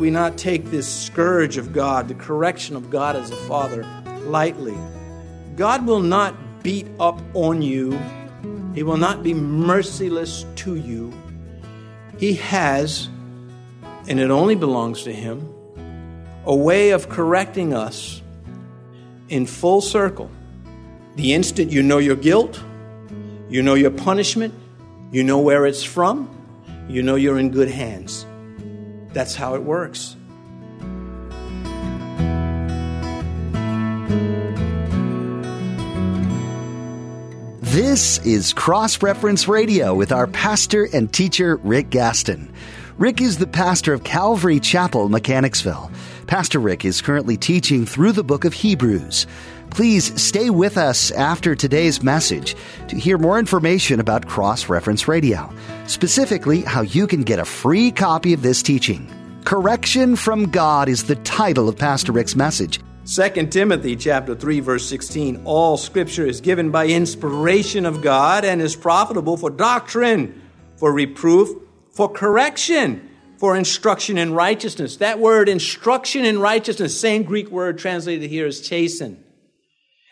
we not take this scourge of God, the correction of God as a father, lightly. God will not beat up on you. He will not be merciless to you. He has, and it only belongs to Him, a way of correcting us in full circle. The instant you know your guilt, you know your punishment, you know where it's from, you know you're in good hands. That's how it works. This is Cross Reference Radio with our pastor and teacher, Rick Gaston. Rick is the pastor of Calvary Chapel, Mechanicsville. Pastor Rick is currently teaching through the book of Hebrews. Please stay with us after today's message to hear more information about Cross Reference Radio, specifically how you can get a free copy of this teaching. Correction from God is the title of Pastor Rick's message. 2 Timothy chapter 3, verse 16, all Scripture is given by inspiration of God and is profitable for doctrine, for reproof, for correction, for instruction in righteousness. That word, instruction in righteousness, same Greek word translated here as chasten.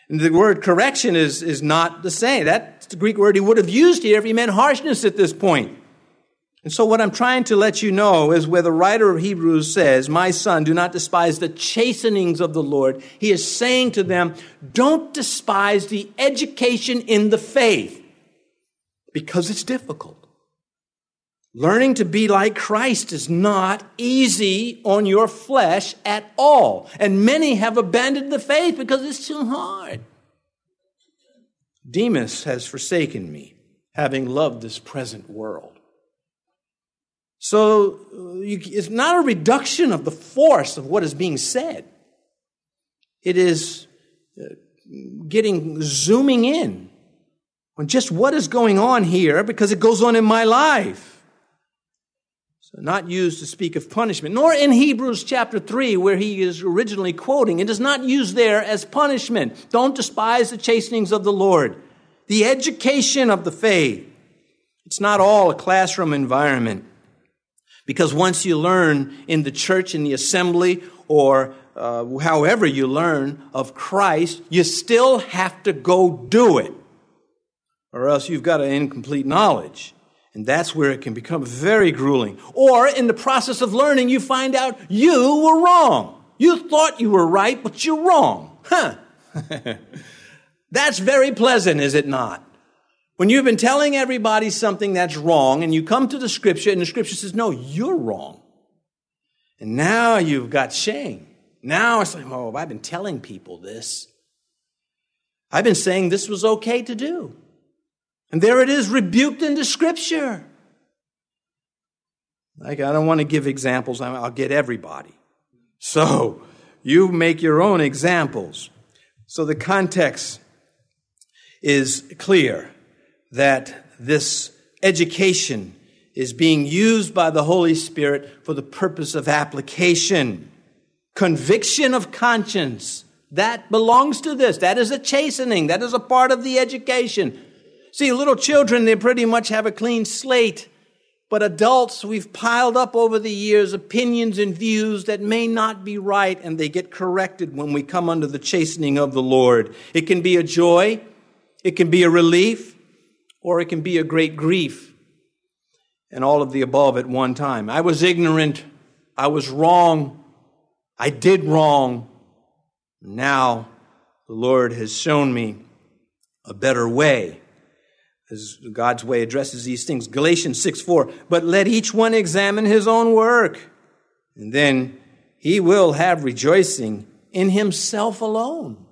And the word correction is not the same. That's the Greek word he would have used here if he meant harshness at this point. And so what I'm trying to let you know is where the writer of Hebrews says, my son, do not despise the chastenings of the Lord. He is saying to them, don't despise the education in the faith because it's difficult. Learning to be like Christ is not easy on your flesh at all. And many have abandoned the faith because it's too hard. Demas has forsaken me, having loved this present world. So it's not a reduction of the force of what is being said. It is zooming in on just what is going on here because it goes on in my life. So not used to speak of punishment, nor in Hebrews chapter 3 where he is originally quoting. It is not used there as punishment. Don't despise the chastenings of the Lord. The education of the faith. It's not all a classroom environment. Because once you learn in the church, in the assembly, or however you learn of Christ, you still have to go do it. Or else you've got an incomplete knowledge. And that's where it can become very grueling. Or in the process of learning, you find out you were wrong. You thought you were right, but you're wrong. Huh? That's very pleasant, is it not? When you've been telling everybody something that's wrong and you come to the Scripture and the Scripture says, no, you're wrong. And now you've got shame. Now it's like, oh, I've been telling people this. I've been saying this was okay to do. And there it is rebuked in the Scripture. Like, I don't want to give examples. I'll get everybody. So you make your own examples. So the context is clear. That this education is being used by the Holy Spirit for the purpose of application. Conviction of conscience. That belongs to this. That is a chastening. That is a part of the education. See, little children, they pretty much have a clean slate. But adults, we've piled up over the years opinions and views that may not be right, and they get corrected when we come under the chastening of the Lord. It can be a joy. It can be a relief. Or it can be a great grief, and all of the above at one time. I was ignorant. I was wrong. I did wrong. Now the Lord has shown me a better way, as God's way addresses these things. Galatians 6:4, but let each one examine his own work, and then he will have rejoicing in himself alone.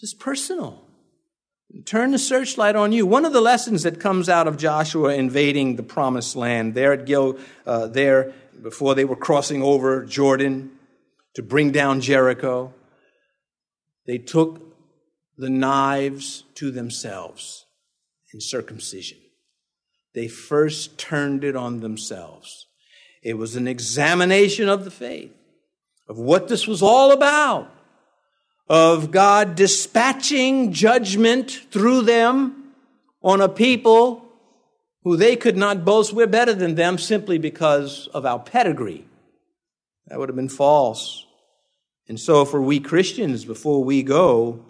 This is personal. Turn the searchlight on you. One of the lessons that comes out of Joshua invading the promised land there at there before they were crossing over Jordan to bring down Jericho, they took the knives to themselves in circumcision. They first turned it on themselves. It was an examination of the faith, of what this was all about. Of God dispatching judgment through them on a people who they could not boast we're better than them simply because of our pedigree. That would have been false. And so for we Christians, before we go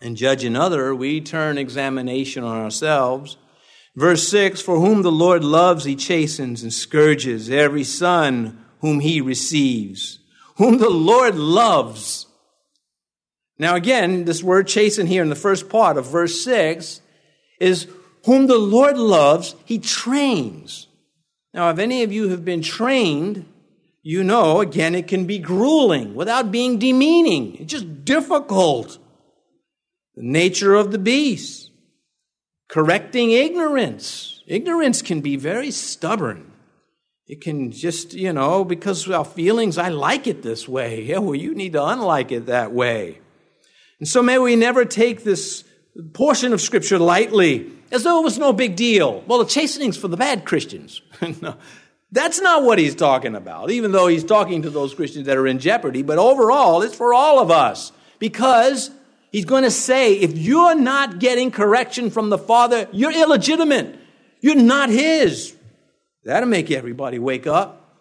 and judge another, we turn examination on ourselves. Verse 6, for whom the Lord loves, he chastens and scourges every son whom he receives. Whom the Lord loves. Now again, this word chasten here in the first part of verse 6 is whom the Lord loves, he trains. Now, if any of you have been trained, you know, again, it can be grueling without being demeaning. It's just difficult. The nature of the beast. Correcting ignorance. Ignorance can be very stubborn. It can just, because of our feelings, I like it this way. Yeah, well, you need to unlike it that way. And so may we never take this portion of Scripture lightly as though it was no big deal. Well, the chastening's for the bad Christians. No. That's not what he's talking about, even though he's talking to those Christians that are in jeopardy. But overall, it's for all of us, because he's going to say, if you're not getting correction from the Father, you're illegitimate. You're not his. That'll make everybody wake up.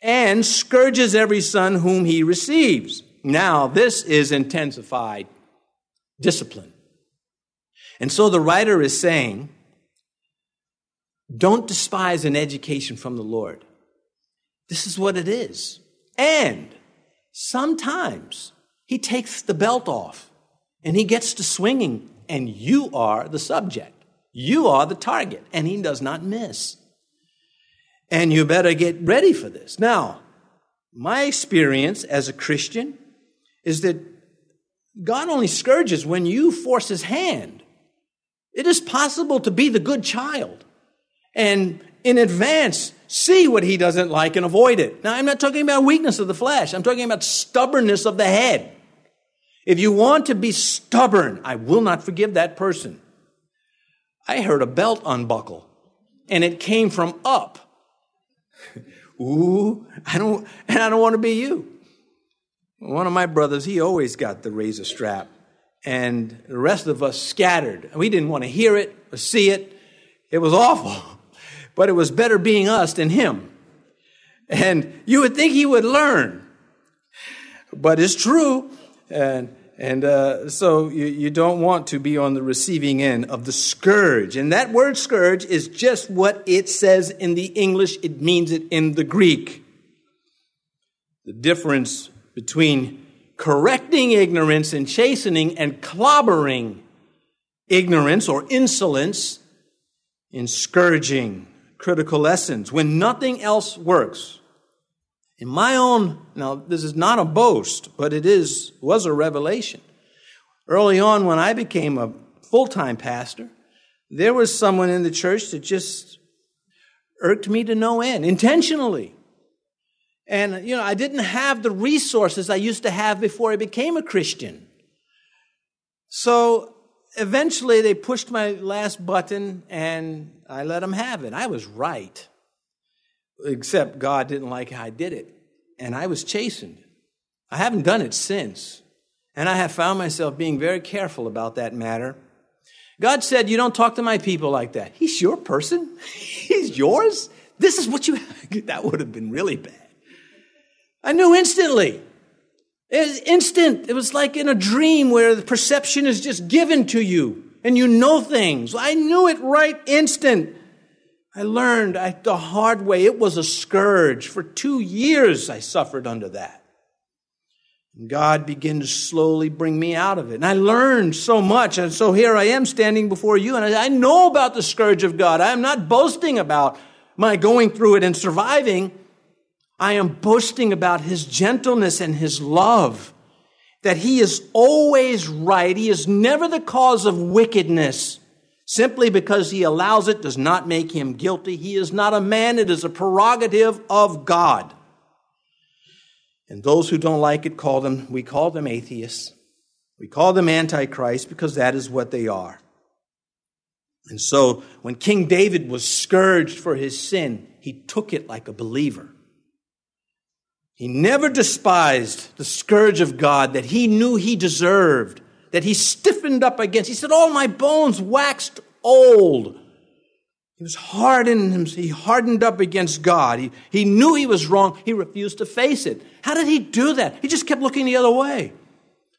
And scourges every son whom he receives. Now, this is intensified discipline. And so the writer is saying, don't despise an education from the Lord. This is what it is. And sometimes he takes the belt off and he gets to swinging, and you are the subject. You are the target, and he does not miss. And you better get ready for this. Now, my experience as a Christian is that God only scourges when you force his hand. It is possible to be the good child and in advance see what he doesn't like and avoid it. Now, I'm not talking about weakness of the flesh. I'm talking about stubbornness of the head. If you want to be stubborn, I will not forgive that person. I heard a belt unbuckle, and it came from up. Ooh, I don't want to be you. One of my brothers, he always got the razor strap, and the rest of us scattered. We didn't want to hear it or see it. It was awful. But it was better being us than him. And you would think he would learn. But it's true. And so you don't want to be on the receiving end of the scourge. And that word scourge is just what it says in the English. It means it in the Greek. The difference between correcting ignorance and chastening and clobbering ignorance or insolence in scourging. Critical lessons, when nothing else works. In my own, now this is not a boast, but it was a revelation. Early on when I became a full-time pastor, there was someone in the church that just irked me to no end, intentionally. And, I didn't have the resources I used to have before I became a Christian. So eventually they pushed my last button and I let them have it. I was right. Except God didn't like how I did it. And I was chastened. I haven't done it since. And I have found myself being very careful about that matter. God said, you don't talk to my people like that. He's your person. He's yours. This is what you have. That would have been really bad. I knew instantly. It was instant. It was like in a dream where the perception is just given to you. And you know things. I knew it right instant. I learned the hard way. It was a scourge. For 2 years I suffered under that. And God began to slowly bring me out of it. And I learned so much. And so here I am standing before you. And I know about the scourge of God. I am not boasting about my going through it and surviving. I am boasting about his gentleness and his love. That he is always right. He is never the cause of wickedness. Simply because he allows it does not make him guilty. He is not a man. It is a prerogative of God. And those who don't like it, we call them atheists. We call them antichrist because that is what they are. And so when King David was scourged for his sin, he took it like a believer. He never despised the scourge of God that he knew he deserved. That he stiffened up against. He said, all my bones waxed old. He was hardened. He hardened up against God. He knew he was wrong. He refused to face it. How did he do that? He just kept looking the other way.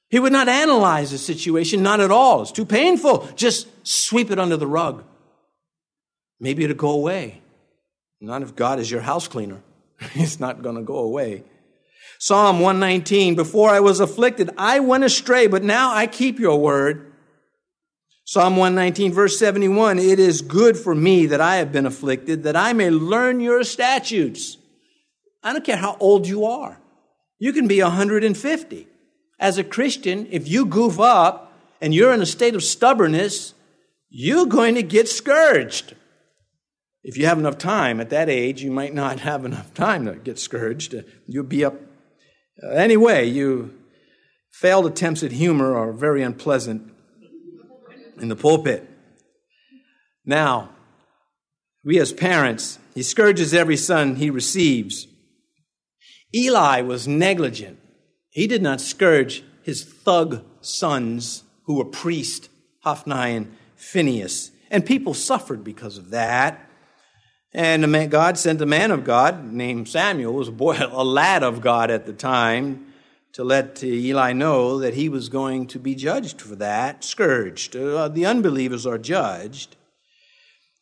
He would not analyze the situation, not at all. It's too painful. Just sweep it under the rug. Maybe it'll go away. Not if God is your house cleaner. It's not going to go away. Psalm 119, before I was afflicted, I went astray, but now I keep your word. Psalm 119, verse 71, it is good for me that I have been afflicted, that I may learn your statutes. I don't care how old you are. You can be 150. As a Christian, if you goof up and you're in a state of stubbornness, you're going to get scourged. If you have enough time at that age, you might not have enough time to get scourged. You'll be up. Anyway, failed attempts at humor are very unpleasant in the pulpit. Now, we as parents, he scourges every son he receives. Eli was negligent. He did not scourge his thug sons who were priests, Hophni and Phinehas. And people suffered because of that. And God sent a man of God named Samuel, who was a lad of God at the time, to let Eli know that he was going to be judged for that, scourged. The unbelievers are judged.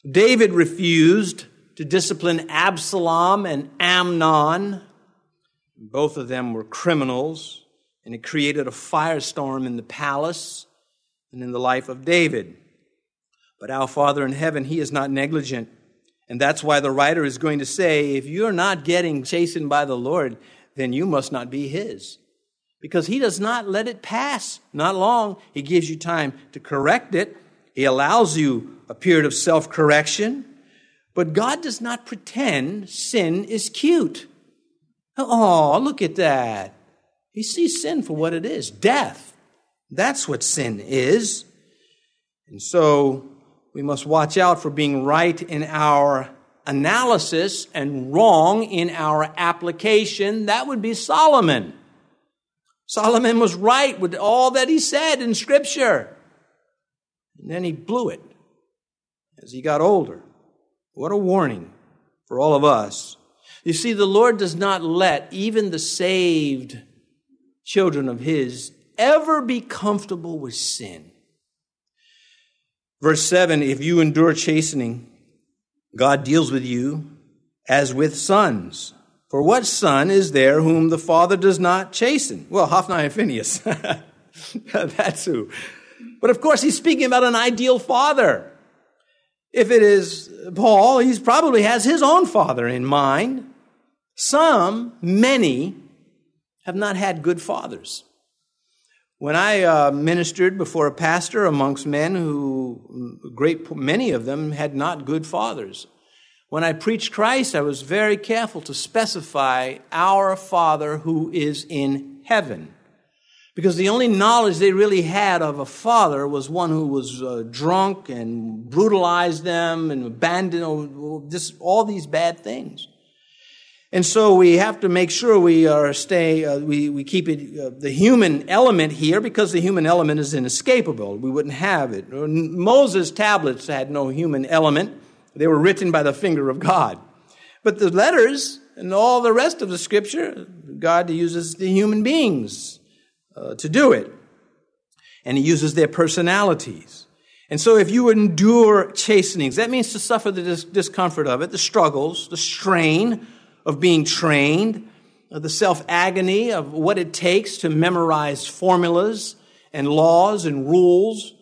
David refused to discipline Absalom and Amnon. Both of them were criminals, and it created a firestorm in the palace and in the life of David. But our Father in heaven, he is not negligent. And that's why the writer is going to say, if you're not getting chastened by the Lord, then you must not be his. Because he does not let it pass, not long. He gives you time to correct it. He allows you a period of self-correction. But God does not pretend sin is cute. Oh, look at that. He sees sin for what it is, death. That's what sin is. And so we must watch out for being right in our analysis and wrong in our application. That would be Solomon. Solomon was right with all that he said in Scripture. And then he blew it as he got older. What a warning for all of us. You see, the Lord does not let even the saved children of his ever be comfortable with sin. Verse 7, if you endure chastening, God deals with you as with sons. For what son is there whom the father does not chasten? Well, Hophni and Phinehas. That's who. But of course, he's speaking about an ideal father. If it is Paul, he probably has his own father in mind. Many, have not had good fathers. When I ministered before a pastor amongst men who, many of them, had not good fathers. When I preached Christ, I was very careful to specify our Father who is in heaven. Because the only knowledge they really had of a father was one who was drunk and brutalized them and abandoned, all these bad things. And so we have to make sure we keep it the human element here, because the human element is inescapable. We wouldn't have it. Moses' tablets had no human element. They were written by the finger of God. But the letters and all the rest of the Scripture, God uses the human beings to do it. And he uses their personalities. And so if you endure chastenings, that means to suffer the discomfort of it, the struggles, the strain of being trained, the self-agony of what it takes to memorize formulas and laws and rules,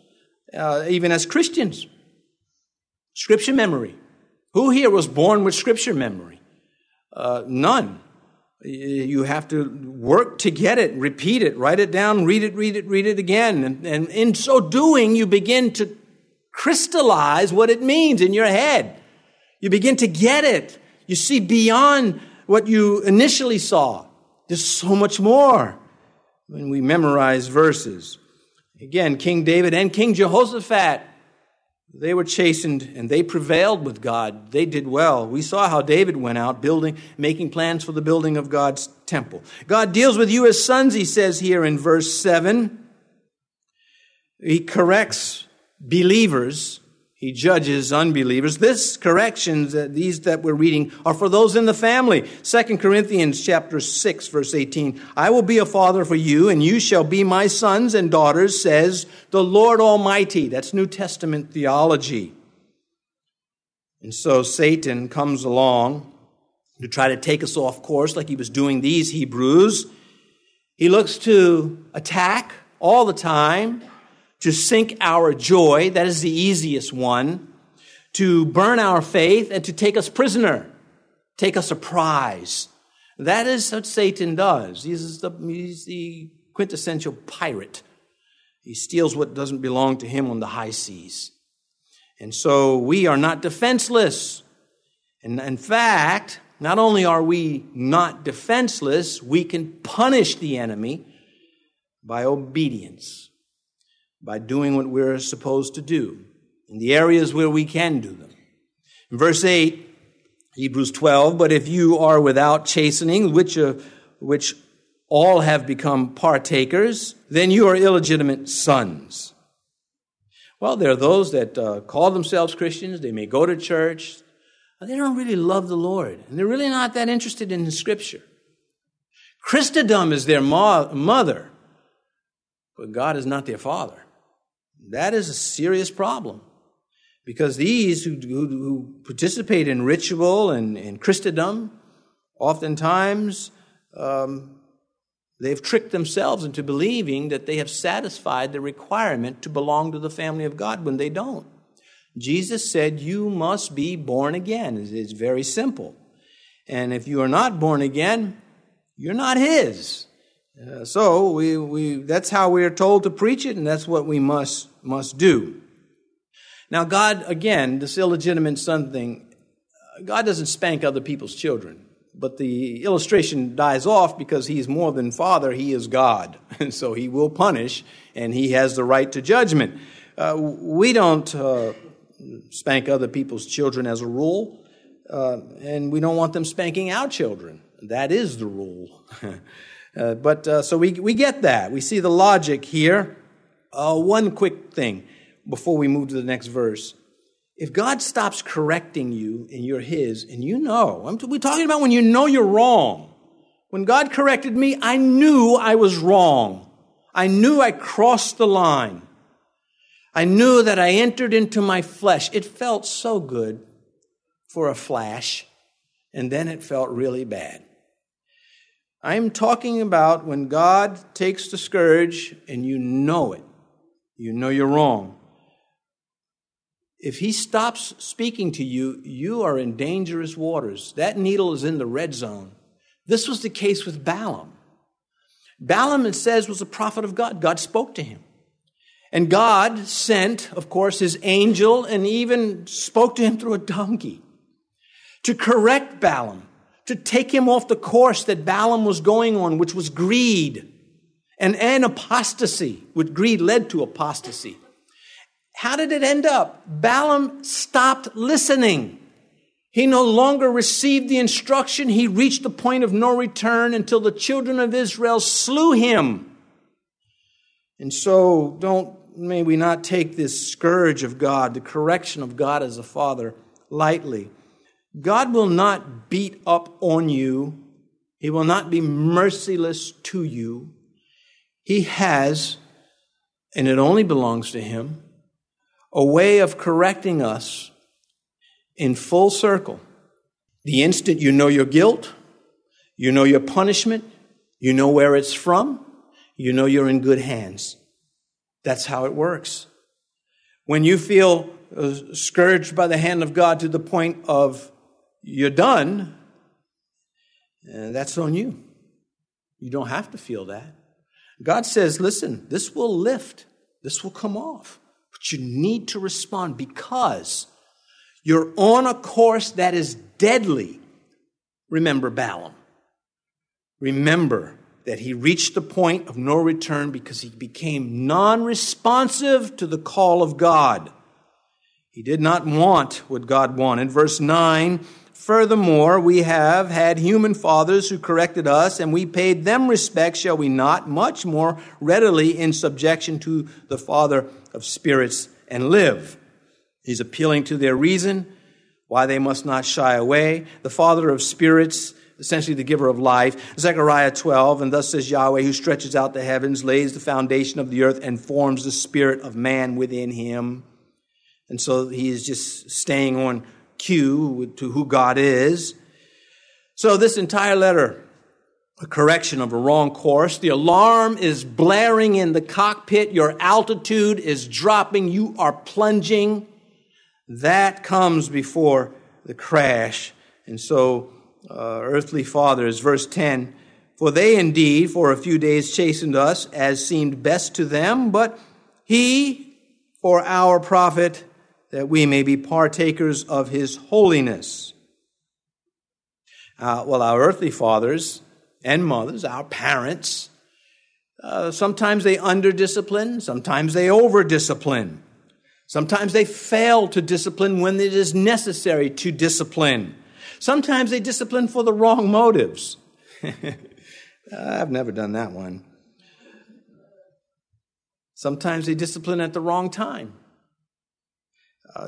even as Christians. Scripture memory. Who here was born with scripture memory? None. You have to work to get it, repeat it, write it down, read it again. And in so doing, you begin to crystallize what it means in your head. You begin to get it. You see beyond what you initially saw. There's so much more when we memorize verses. Again, King David and King Jehoshaphat, they were chastened and they prevailed with God. They did well. We saw how David went out making plans for the building of God's temple. God deals with you as sons, he says here in verse 7. He corrects believers. He judges unbelievers. This corrections, these that we're reading, are for those in the family. 2 Corinthians chapter 6, verse 18. I will be a father for you, and you shall be my sons and daughters, says the Lord Almighty. That's New Testament theology. And so Satan comes along to try to take us off course like he was doing these Hebrews. He looks to attack all the time, to sink our joy, that is the easiest one, to burn our faith, and to take us prisoner, take us a prize. That is what Satan does. He's the quintessential pirate. He steals what doesn't belong to him on the high seas. And so we are not defenseless. And in fact, not only are we not defenseless, we can punish the enemy by obedience, by doing what we're supposed to do in the areas where we can do them. In verse 8, Hebrews 12, but if you are without chastening, which all have become partakers, then you are illegitimate sons. Well, there are those that call themselves Christians. They may go to church. They don't really love the Lord, and they're really not that interested in the Scripture. Christendom is their mother, but God is not their father. That is a serious problem, because these who participate in ritual and Christendom, oftentimes they've tricked themselves into believing that they have satisfied the requirement to belong to the family of God when they don't. Jesus said, you must be born again. It's very simple. And if you are not born again, you're not his. So we that's how we are told to preach it, and that's what we must do. Now, God, again, this illegitimate son thing, God doesn't spank other people's children. But the illustration dies off because he's more than father, he is God. And so he will punish, and he has the right to judgment. We don't spank other people's children as a rule, and we don't want them spanking our children. That is the rule. So we get that. We see the logic here. One quick thing before we move to the next verse. If God stops correcting you and you're his, and you know, we're talking about when you know you're wrong. When God corrected me, I knew I was wrong. I knew I crossed the line. I knew that I entered into my flesh. It felt so good for a flash, and then it felt really bad. I'm talking about when God takes the scourge and you know it. You know you're wrong. If he stops speaking to you, you are in dangerous waters. That needle is in the red zone. This was the case with Balaam. Balaam, it says, was a prophet of God. God spoke to him. And God sent, of course, his angel and even spoke to him through a donkey to correct Balaam, to take him off the course that Balaam was going on, which was greed and apostasy, which greed led to apostasy. How did it end up? Balaam stopped listening. He no longer received the instruction. He reached the point of no return until the children of Israel slew him. And so may we not take this scourge of God, the correction of God as a father, lightly. God will not beat up on you. He will not be merciless to you. He has, and it only belongs to him, a way of correcting us in full circle. The instant you know your guilt, you know your punishment, you know where it's from, you know you're in good hands. That's how it works. When you feel scourged by the hand of God to the point of you're done, that's on you. You don't have to feel that. God says, listen, this will lift. This will come off. But you need to respond because you're on a course that is deadly. Remember Balaam. Remember that he reached the point of no return because he became non-responsive to the call of God. He did not want what God wanted. Verse 9, furthermore, we have had human fathers who corrected us, and we paid them respect, shall we not, much more readily in subjection to the Father of spirits and live. He's appealing to their reason, why they must not shy away. The father of spirits, essentially the giver of life. Zechariah 12, and thus says Yahweh, who stretches out the heavens, lays the foundation of the earth, and forms the spirit of man within him. And so he is just staying on cue to who God is. So this entire letter, a correction of a wrong course. The alarm is blaring in the cockpit. Your altitude is dropping. You are plunging. That comes before the crash. And so, earthly fathers, verse 10, for they indeed for a few days chastened us as seemed best to them, but he for our profit, that we may be partakers of his holiness. Our earthly fathers and mothers, our parents, sometimes they under-discipline, sometimes they over-discipline. Sometimes they fail to discipline when it is necessary to discipline. Sometimes they discipline for the wrong motives. I've never done that one. Sometimes they discipline at the wrong time.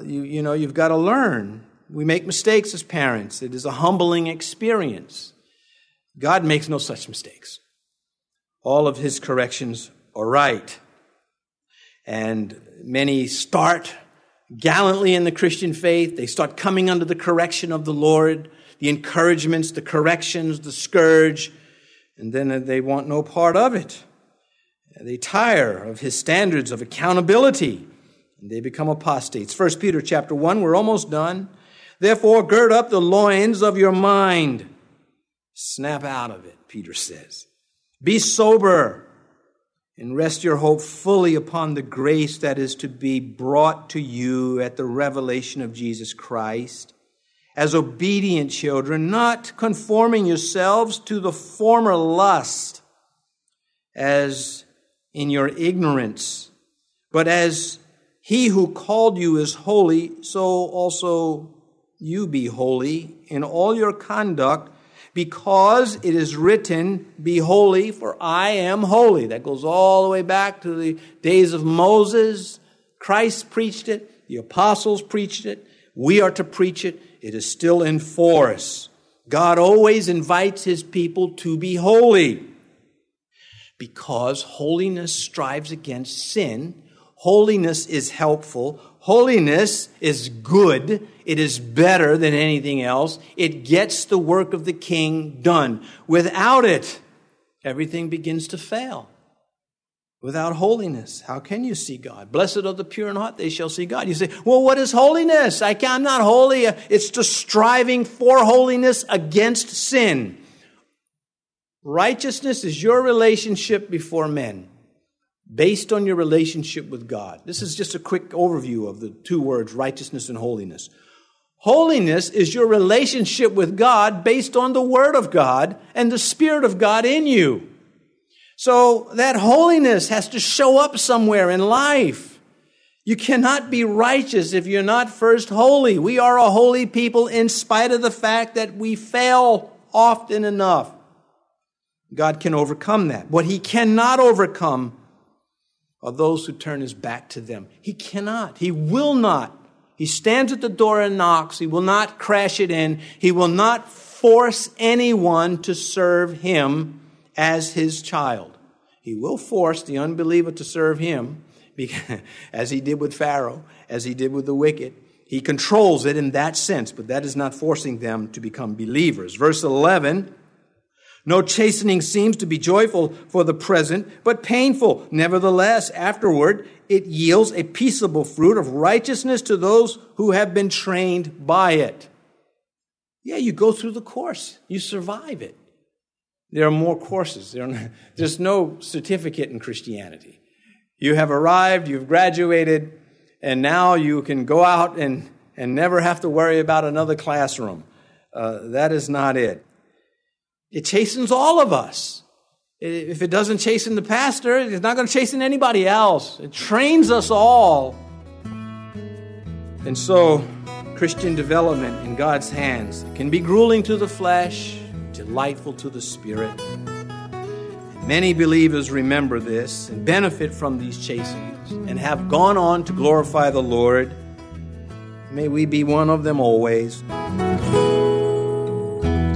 You've got to learn. We make mistakes as parents. It is a humbling experience. God makes no such mistakes. All of his corrections are right. And many start gallantly in the Christian faith. They start coming under the correction of the Lord, the encouragements, the corrections, the scourge, and then they want no part of it. They tire of his standards of accountability, and they become apostates. 1 Peter chapter 1, we're almost done. Therefore, gird up the loins of your mind. Snap out of it, Peter says. Be sober and rest your hope fully upon the grace that is to be brought to you at the revelation of Jesus Christ. As obedient children, not conforming yourselves to the former lust as in your ignorance, but as he who called you is holy, so also you be holy in all your conduct, because it is written, be holy, for I am holy. That goes all the way back to the days of Moses. Christ preached it. The apostles preached it. We are to preach it. It is still in force. God always invites his people to be holy, because holiness strives against sin. Holiness is helpful. Holiness is good. It is better than anything else. It gets the work of the king done. Without it, everything begins to fail. Without holiness, how can you see God? Blessed are the pure in heart, they shall see God. You say, well, what is holiness? I'm not holy. It's the striving for holiness against sin. Righteousness is your relationship before men, based on your relationship with God. This is just a quick overview of the two words, righteousness and holiness. Holiness is your relationship with God based on the Word of God and the Spirit of God in you. So that holiness has to show up somewhere in life. You cannot be righteous if you're not first holy. We are a holy people in spite of the fact that we fail often enough. God can overcome that. What he cannot overcome are those who turn his back to them. He cannot. He will not. He stands at the door and knocks. He will not crash it in. He will not force anyone to serve him as his child. He will force the unbeliever to serve him, because, as he did with Pharaoh, as he did with the wicked. He controls it in that sense, but that is not forcing them to become believers. Verse 11, no chastening seems to be joyful for the present, but painful. Nevertheless, afterward, it yields a peaceable fruit of righteousness to those who have been trained by it. Yeah, you go through the course. You survive it. There are more courses. There's no certificate in Christianity. You have arrived, you've graduated, and now you can go out and never have to worry about another classroom. That is not it. It chastens all of us. If it doesn't chasten the pastor, it's not going to chasten anybody else. It trains us all. And so, Christian development in God's hands can be grueling to the flesh, delightful to the spirit. And many believers remember this and benefit from these chastenings and have gone on to glorify the Lord May we be one of them always.